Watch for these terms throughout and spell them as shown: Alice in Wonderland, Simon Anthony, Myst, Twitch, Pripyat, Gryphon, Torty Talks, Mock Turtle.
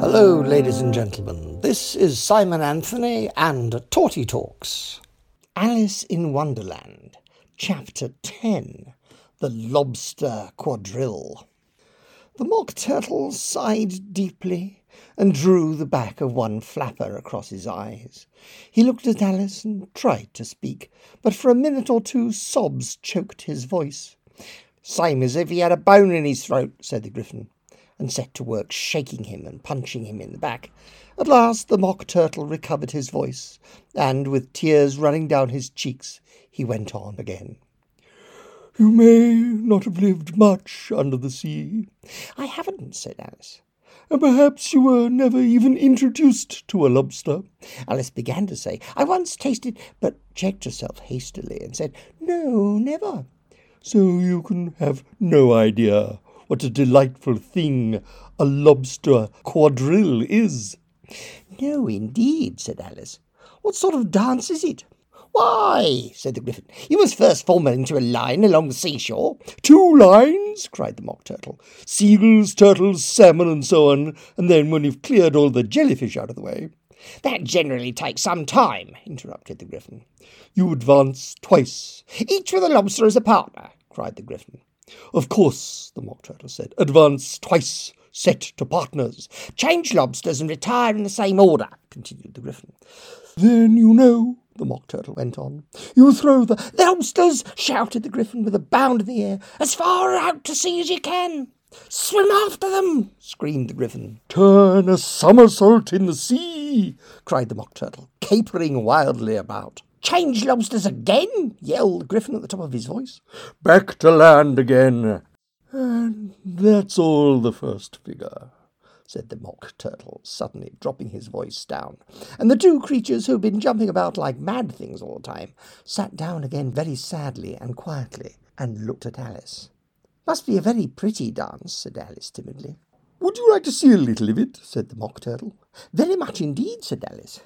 Hello, ladies and gentlemen. This is Simon Anthony and Torty Talks. Alice in Wonderland, Chapter 10, The Lobster Quadrille. The Mock Turtle sighed deeply and drew the back of one flapper across his eyes. He looked at Alice and tried to speak, but for a minute or two sobs choked his voice. "Same as if he had a bone in his throat," said the Gryphon, and set to work shaking him and punching him in the back. At last the Mock Turtle recovered his voice, and with tears running down his cheeks, he went on again. "You may not have lived much under the sea." "I haven't," said Alice. "And perhaps you were never even introduced to a lobster." Alice began to say, "I once tasted," but checked herself hastily and said, "No, never." "So you can have no idea what a delightful thing a lobster quadrille is." "No, indeed," said Alice. "What sort of dance is it?" "Why," said the Gryphon, "you must first form into a line along the seashore." "Two lines," cried the Mock Turtle. "Seagulls, turtles, salmon, and so on, and then when you've cleared all the jellyfish out of the way." "That generally takes some time," interrupted the Gryphon. "You advance twice." "Each with a lobster as a partner," cried the Gryphon. "Of course," the Mock Turtle said. "Advance twice, set to partners." "Change lobsters and retire in the same order," continued the Gryphon. "Then you know," the Mock Turtle went on, "you throw the—" "Lobsters!" shouted the Gryphon with a bound in the air, "as far out to sea as you can." "Swim after them!" screamed the Gryphon. "Turn a somersault in the sea!" cried the Mock Turtle, capering wildly about. "Change lobsters again!" yelled the Gryphon at the top of his voice. "Back to land again. And that's all the first figure," said the Mock Turtle, suddenly dropping his voice down. And the two creatures, who had been jumping about like mad things all the time, sat down again very sadly and quietly and looked at Alice. "Must be a very pretty dance," said Alice timidly. "Would you like to see a little of it?" said the Mock Turtle. "Very much indeed," said Alice.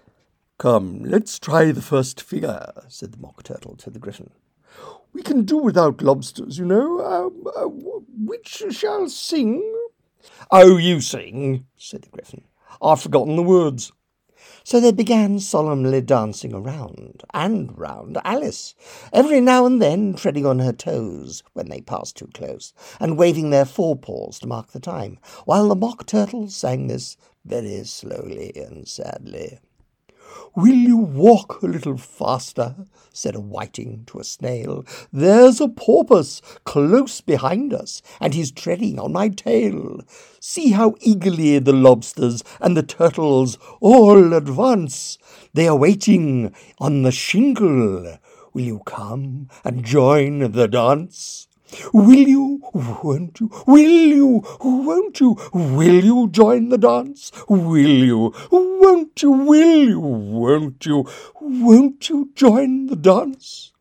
"Come, let's try the first figure," said the Mock Turtle to the Gryphon. "We can do without lobsters, you know. Which shall sing?" "Oh, you sing," said the Gryphon. "I've forgotten the words." So they began solemnly dancing around and round Alice, every now and then treading on her toes when they passed too close, and waving their forepaws to mark the time, while the Mock Turtle sang this very slowly and sadly. "Will you walk a little faster?" said a whiting to a snail. "There's a porpoise close behind us, and he's treading on my tail. See how eagerly the lobsters and the turtles all advance. They are waiting on the shingle. Will you come and join the dance? Will you, won't you, will you, won't you, will you join the dance? Will you, won't you, will you, won't you, won't you join the dance?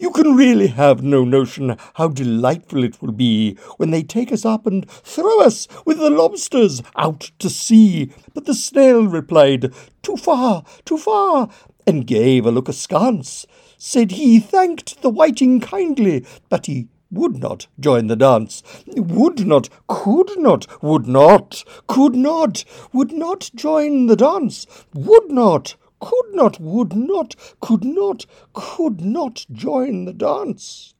You can really have no notion how delightful it will be when they take us up and throw us with the lobsters out to sea." But the snail replied, "Too far, too far," and gave a look askance. Said he thanked the whiting kindly, but he would not join the dance. Would not, could not, would not, could not, would not join the dance. Would not, could not, would not, could not, could not join the dance.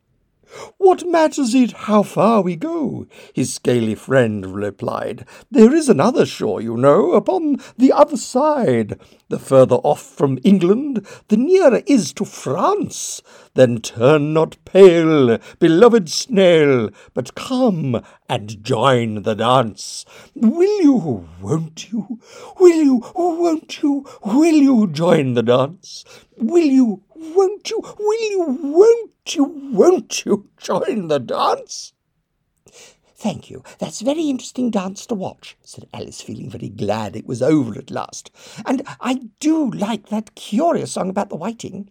"What matters it how far we go?" his scaly friend replied. "There is another shore, you know, upon the other side. The further off from England, the nearer is to France. Then turn not pale, beloved snail, but come and join the dance. Will you, won't you, will you, won't you, will you join the dance? Will you, won't you, will you, won't you, won't you join the dance?" "Thank you. That's a very interesting dance to watch," said Alice, feeling very glad it was over at last. "And I do like that curious song about the whiting."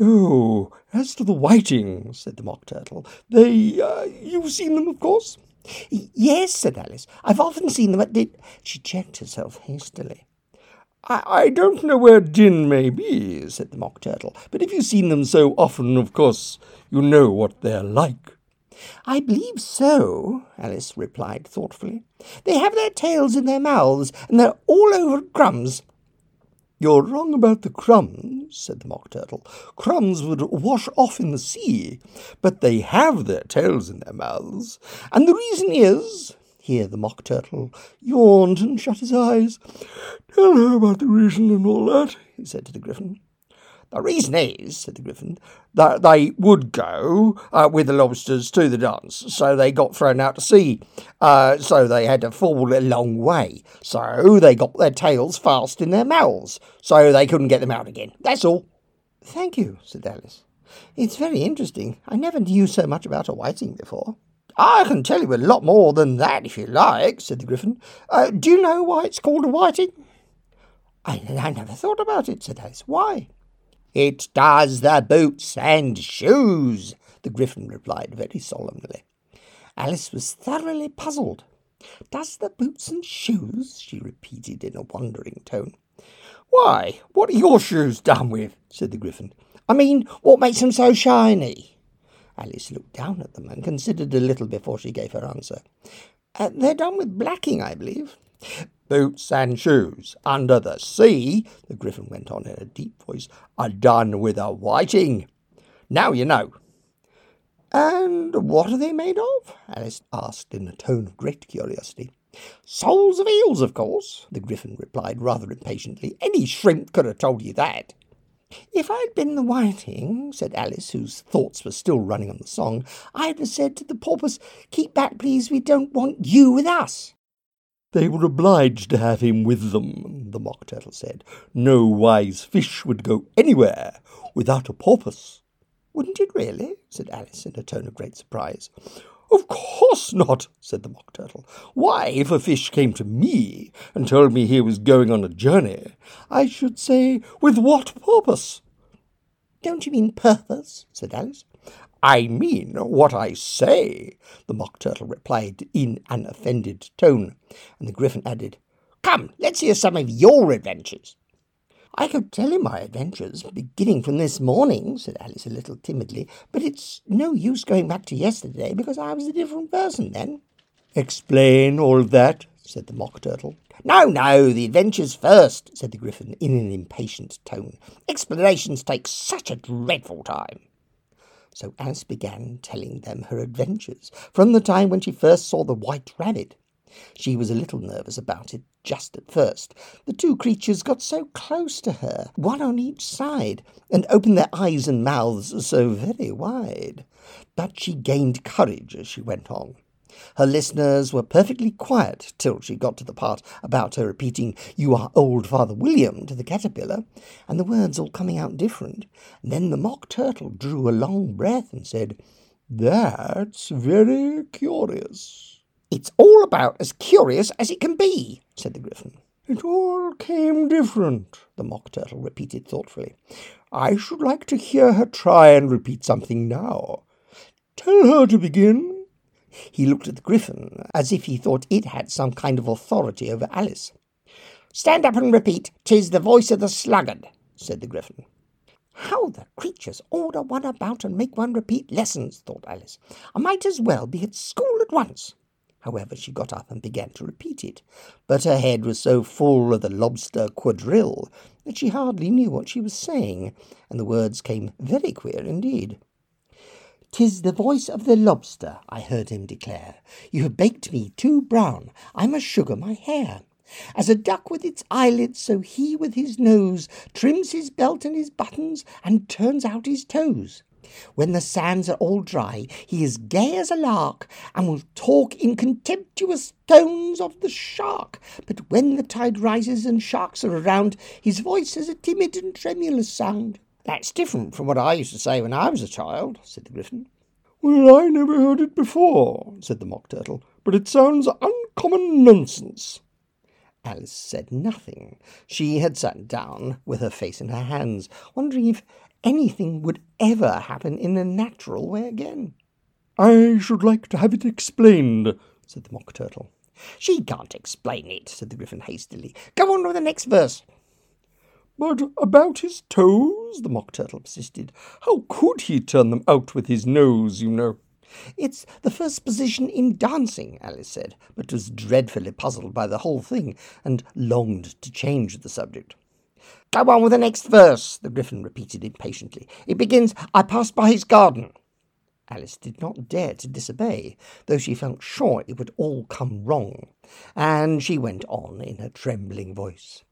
"Oh, as to the whiting," said the Mock Turtle, "they, you've seen them, of course?" "Yes," said Alice. "I've often seen them at Din—" She checked herself hastily. "I don't know where Din may be," said the Mock Turtle, "but if you've seen them so often, of course, you know what they're like." "I believe so," Alice replied thoughtfully. "They have their tails in their mouths, and they're all over crumbs." "You're wrong about the crumbs," said the Mock Turtle. "Crumbs would wash off in the sea, but they have their tails in their mouths. And the reason is—" Here the Mock Turtle yawned and shut his eyes. "Tell her about the reason and all that," he said to the Gryphon. "The reason is," said the Gryphon, "that they would go with the lobsters to the dance, so they got thrown out to sea, so they had to fall a long way, so they got their tails fast in their mouths, so they couldn't get them out again. That's all." "Thank you," said Alice. "It's very interesting. I never knew so much about a whiting before." "I can tell you a lot more than that if you like," said the Gryphon. "Do you know why it's called a whiting?" I never thought about it," said Alice. "Why?" "It does the boots and shoes," the Gryphon replied very solemnly. Alice was thoroughly puzzled. "Does the boots and shoes?" she repeated in a wondering tone. "Why, what are your shoes done with?" said the Gryphon. "I mean, what makes them so shiny?" Alice looked down at them and considered a little before she gave her answer. "They're done with blacking, I believe." "Boots and shoes under the sea," the Gryphon went on in a deep voice, "are done with a whiting. Now you know." "And what are they made of?" Alice asked in a tone of great curiosity. "Soles of eels, of course," the Gryphon replied rather impatiently. "Any shrimp could have told you that." "If I'd been the whiting," said Alice, whose thoughts were still running on the song, "I'd have said to the porpoise, 'Keep back, please, we don't want you with us.'" "They were obliged to have him with them," the Mock Turtle said. "No wise fish would go anywhere without a porpoise." "Wouldn't it really?" said Alice in a tone of great surprise. "Of course not," said the Mock Turtle. "Why, if a fish came to me and told me he was going on a journey, I should say, 'With what purpose?'" "Don't you mean purpose?" said Alice. "I mean what I say," the Mock Turtle replied in an offended tone, and the Gryphon added, "Come, let's hear some of your adventures." "I could tell you my adventures, beginning from this morning," said Alice a little timidly, "but it's no use going back to yesterday, because I was a different person then." "Explain all that," said the Mock Turtle. No, the adventures first," said the Gryphon in an impatient tone. "Explanations take such a dreadful time." So Alice began telling them her adventures, from the time when she first saw the white rabbit. She was a little nervous about it just at first. The two creatures got so close to her, one on each side, and opened their eyes and mouths so very wide. But she gained courage as she went on. Her listeners were perfectly quiet till she got to the part about her repeating, "You are old Father William," to the caterpillar, and the words all coming out different. And then the Mock Turtle drew a long breath and said, "That's very curious." "It's all about as curious as it can be," said the Gryphon. "It all came different," the Mock Turtle repeated thoughtfully. "I should like to hear her try and repeat something now. Tell her to begin." He looked at the Gryphon, as if he thought it had some kind of authority over Alice. "Stand up and repeat, 'Tis the voice of the sluggard,'" said the Gryphon. "How the creatures order one about and make one repeat lessons," thought Alice. "I might as well be at school at once." However, she got up and began to repeat it, but her head was so full of the lobster quadrille that she hardly knew what she was saying, and the words came very queer indeed. "'Tis the voice of the lobster," I heard him declare. "You have baked me too brown, I must sugar my hair. As a duck with its eyelids, so he with his nose trims his belt and his buttons and turns out his toes. When the sands are all dry, he is gay as a lark and will talk in contemptuous tones of the shark. But when the tide rises and sharks are around, his voice has a timid and tremulous sound." "That's different from what I used to say when I was a child," said the Gryphon. "Well, I never heard it before," said the Mock Turtle, "but it sounds uncommon nonsense." Alice said nothing. She had sat down with her face in her hands, wondering if anything would ever happen in a natural way again. "I should like to have it explained," said the Mock Turtle. "She can't explain it," said the Gryphon hastily. "Go on with the next verse." "But about his toes," the Mock Turtle persisted. "How could he turn them out with his nose, you know?" "It's the first position in dancing," Alice said, but was dreadfully puzzled by the whole thing and longed to change the subject. "Go on with the next verse," the Gryphon repeated impatiently. "It begins, 'I passed by his garden.'" Alice did not dare to disobey, though she felt sure it would all come wrong, and she went on in her trembling voice.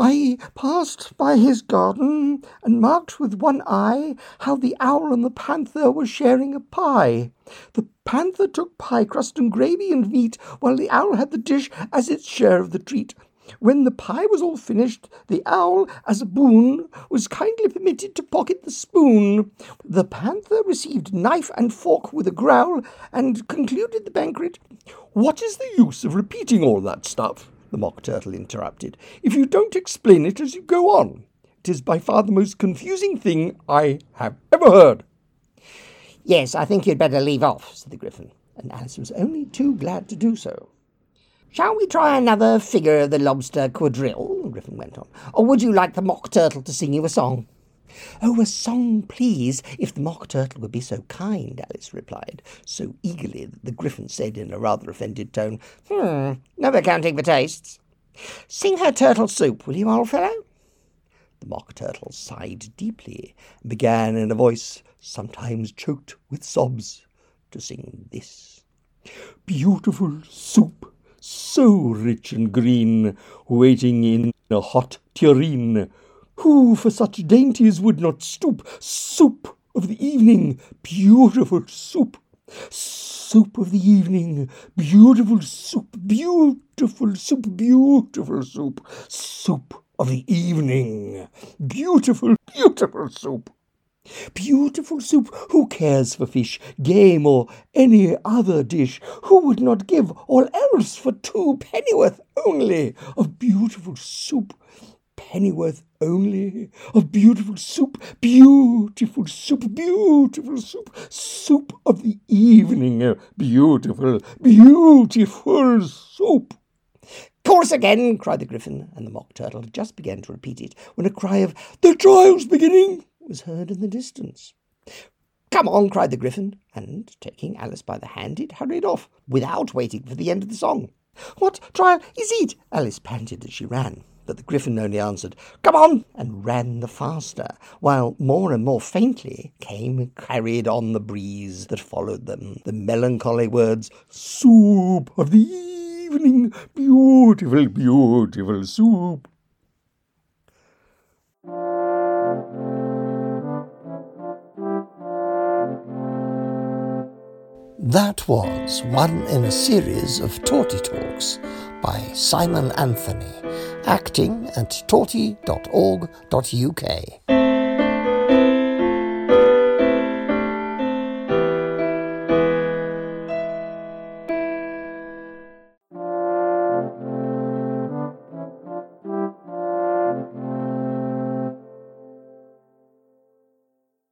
"I passed by his garden and marked with one eye how the owl and the panther were sharing a pie. The panther took pie crust and gravy and meat, while the owl had the dish as its share of the treat. When the pie was all finished, the owl, as a boon, was kindly permitted to pocket the spoon. The panther received knife and fork with a growl and concluded the banquet." "What is the use of repeating all that stuff?" the Mock Turtle interrupted, "if you don't explain it as you go on? It is by far the most confusing thing I have ever heard." "Yes, I think you'd better leave off," said the Gryphon, and Alice was only too glad to do so. "Shall we try another figure of the lobster quadrille?" the Gryphon went on, "or would you like the Mock Turtle to sing you a song?" "Oh, a song, please, if the Mock Turtle would be so kind," Alice replied, so eagerly that the Gryphon said in a rather offended tone, "Never counting for tastes. Sing her turtle soup, will you, old fellow?" The Mock Turtle sighed deeply and began in a voice sometimes choked with sobs to sing this: "Beautiful soup, so rich and green, waiting in a hot tureen. Who for such dainties would not stoop? Soup of the evening, beautiful soup. Soup of the evening, beautiful soup, beautiful soup, beautiful soup. Soup of the evening, beautiful, beautiful soup. Beautiful soup, who cares for fish, game, or any other dish? Who would not give all else for two pennyworth only of beautiful soup? Pennyworth only of beautiful soup, beautiful soup, beautiful soup, soup of the evening, beautiful, beautiful soup." "Chorus again!" cried the Gryphon, and the Mock Turtle just began to repeat it when a cry of "The trial's beginning!" was heard in the distance. "Come on!" cried the Gryphon, and taking Alice by the hand, it hurried off without waiting for the end of the song. "What trial is it?" Alice panted as she ran. But the Gryphon only answered, "Come on," and ran the faster, while more and more faintly came and carried on the breeze that followed them the melancholy words, "Soup of the evening, beautiful, beautiful soup." That was one in a series of Torty Talks by Simon Anthony, acting at torty.org.uk.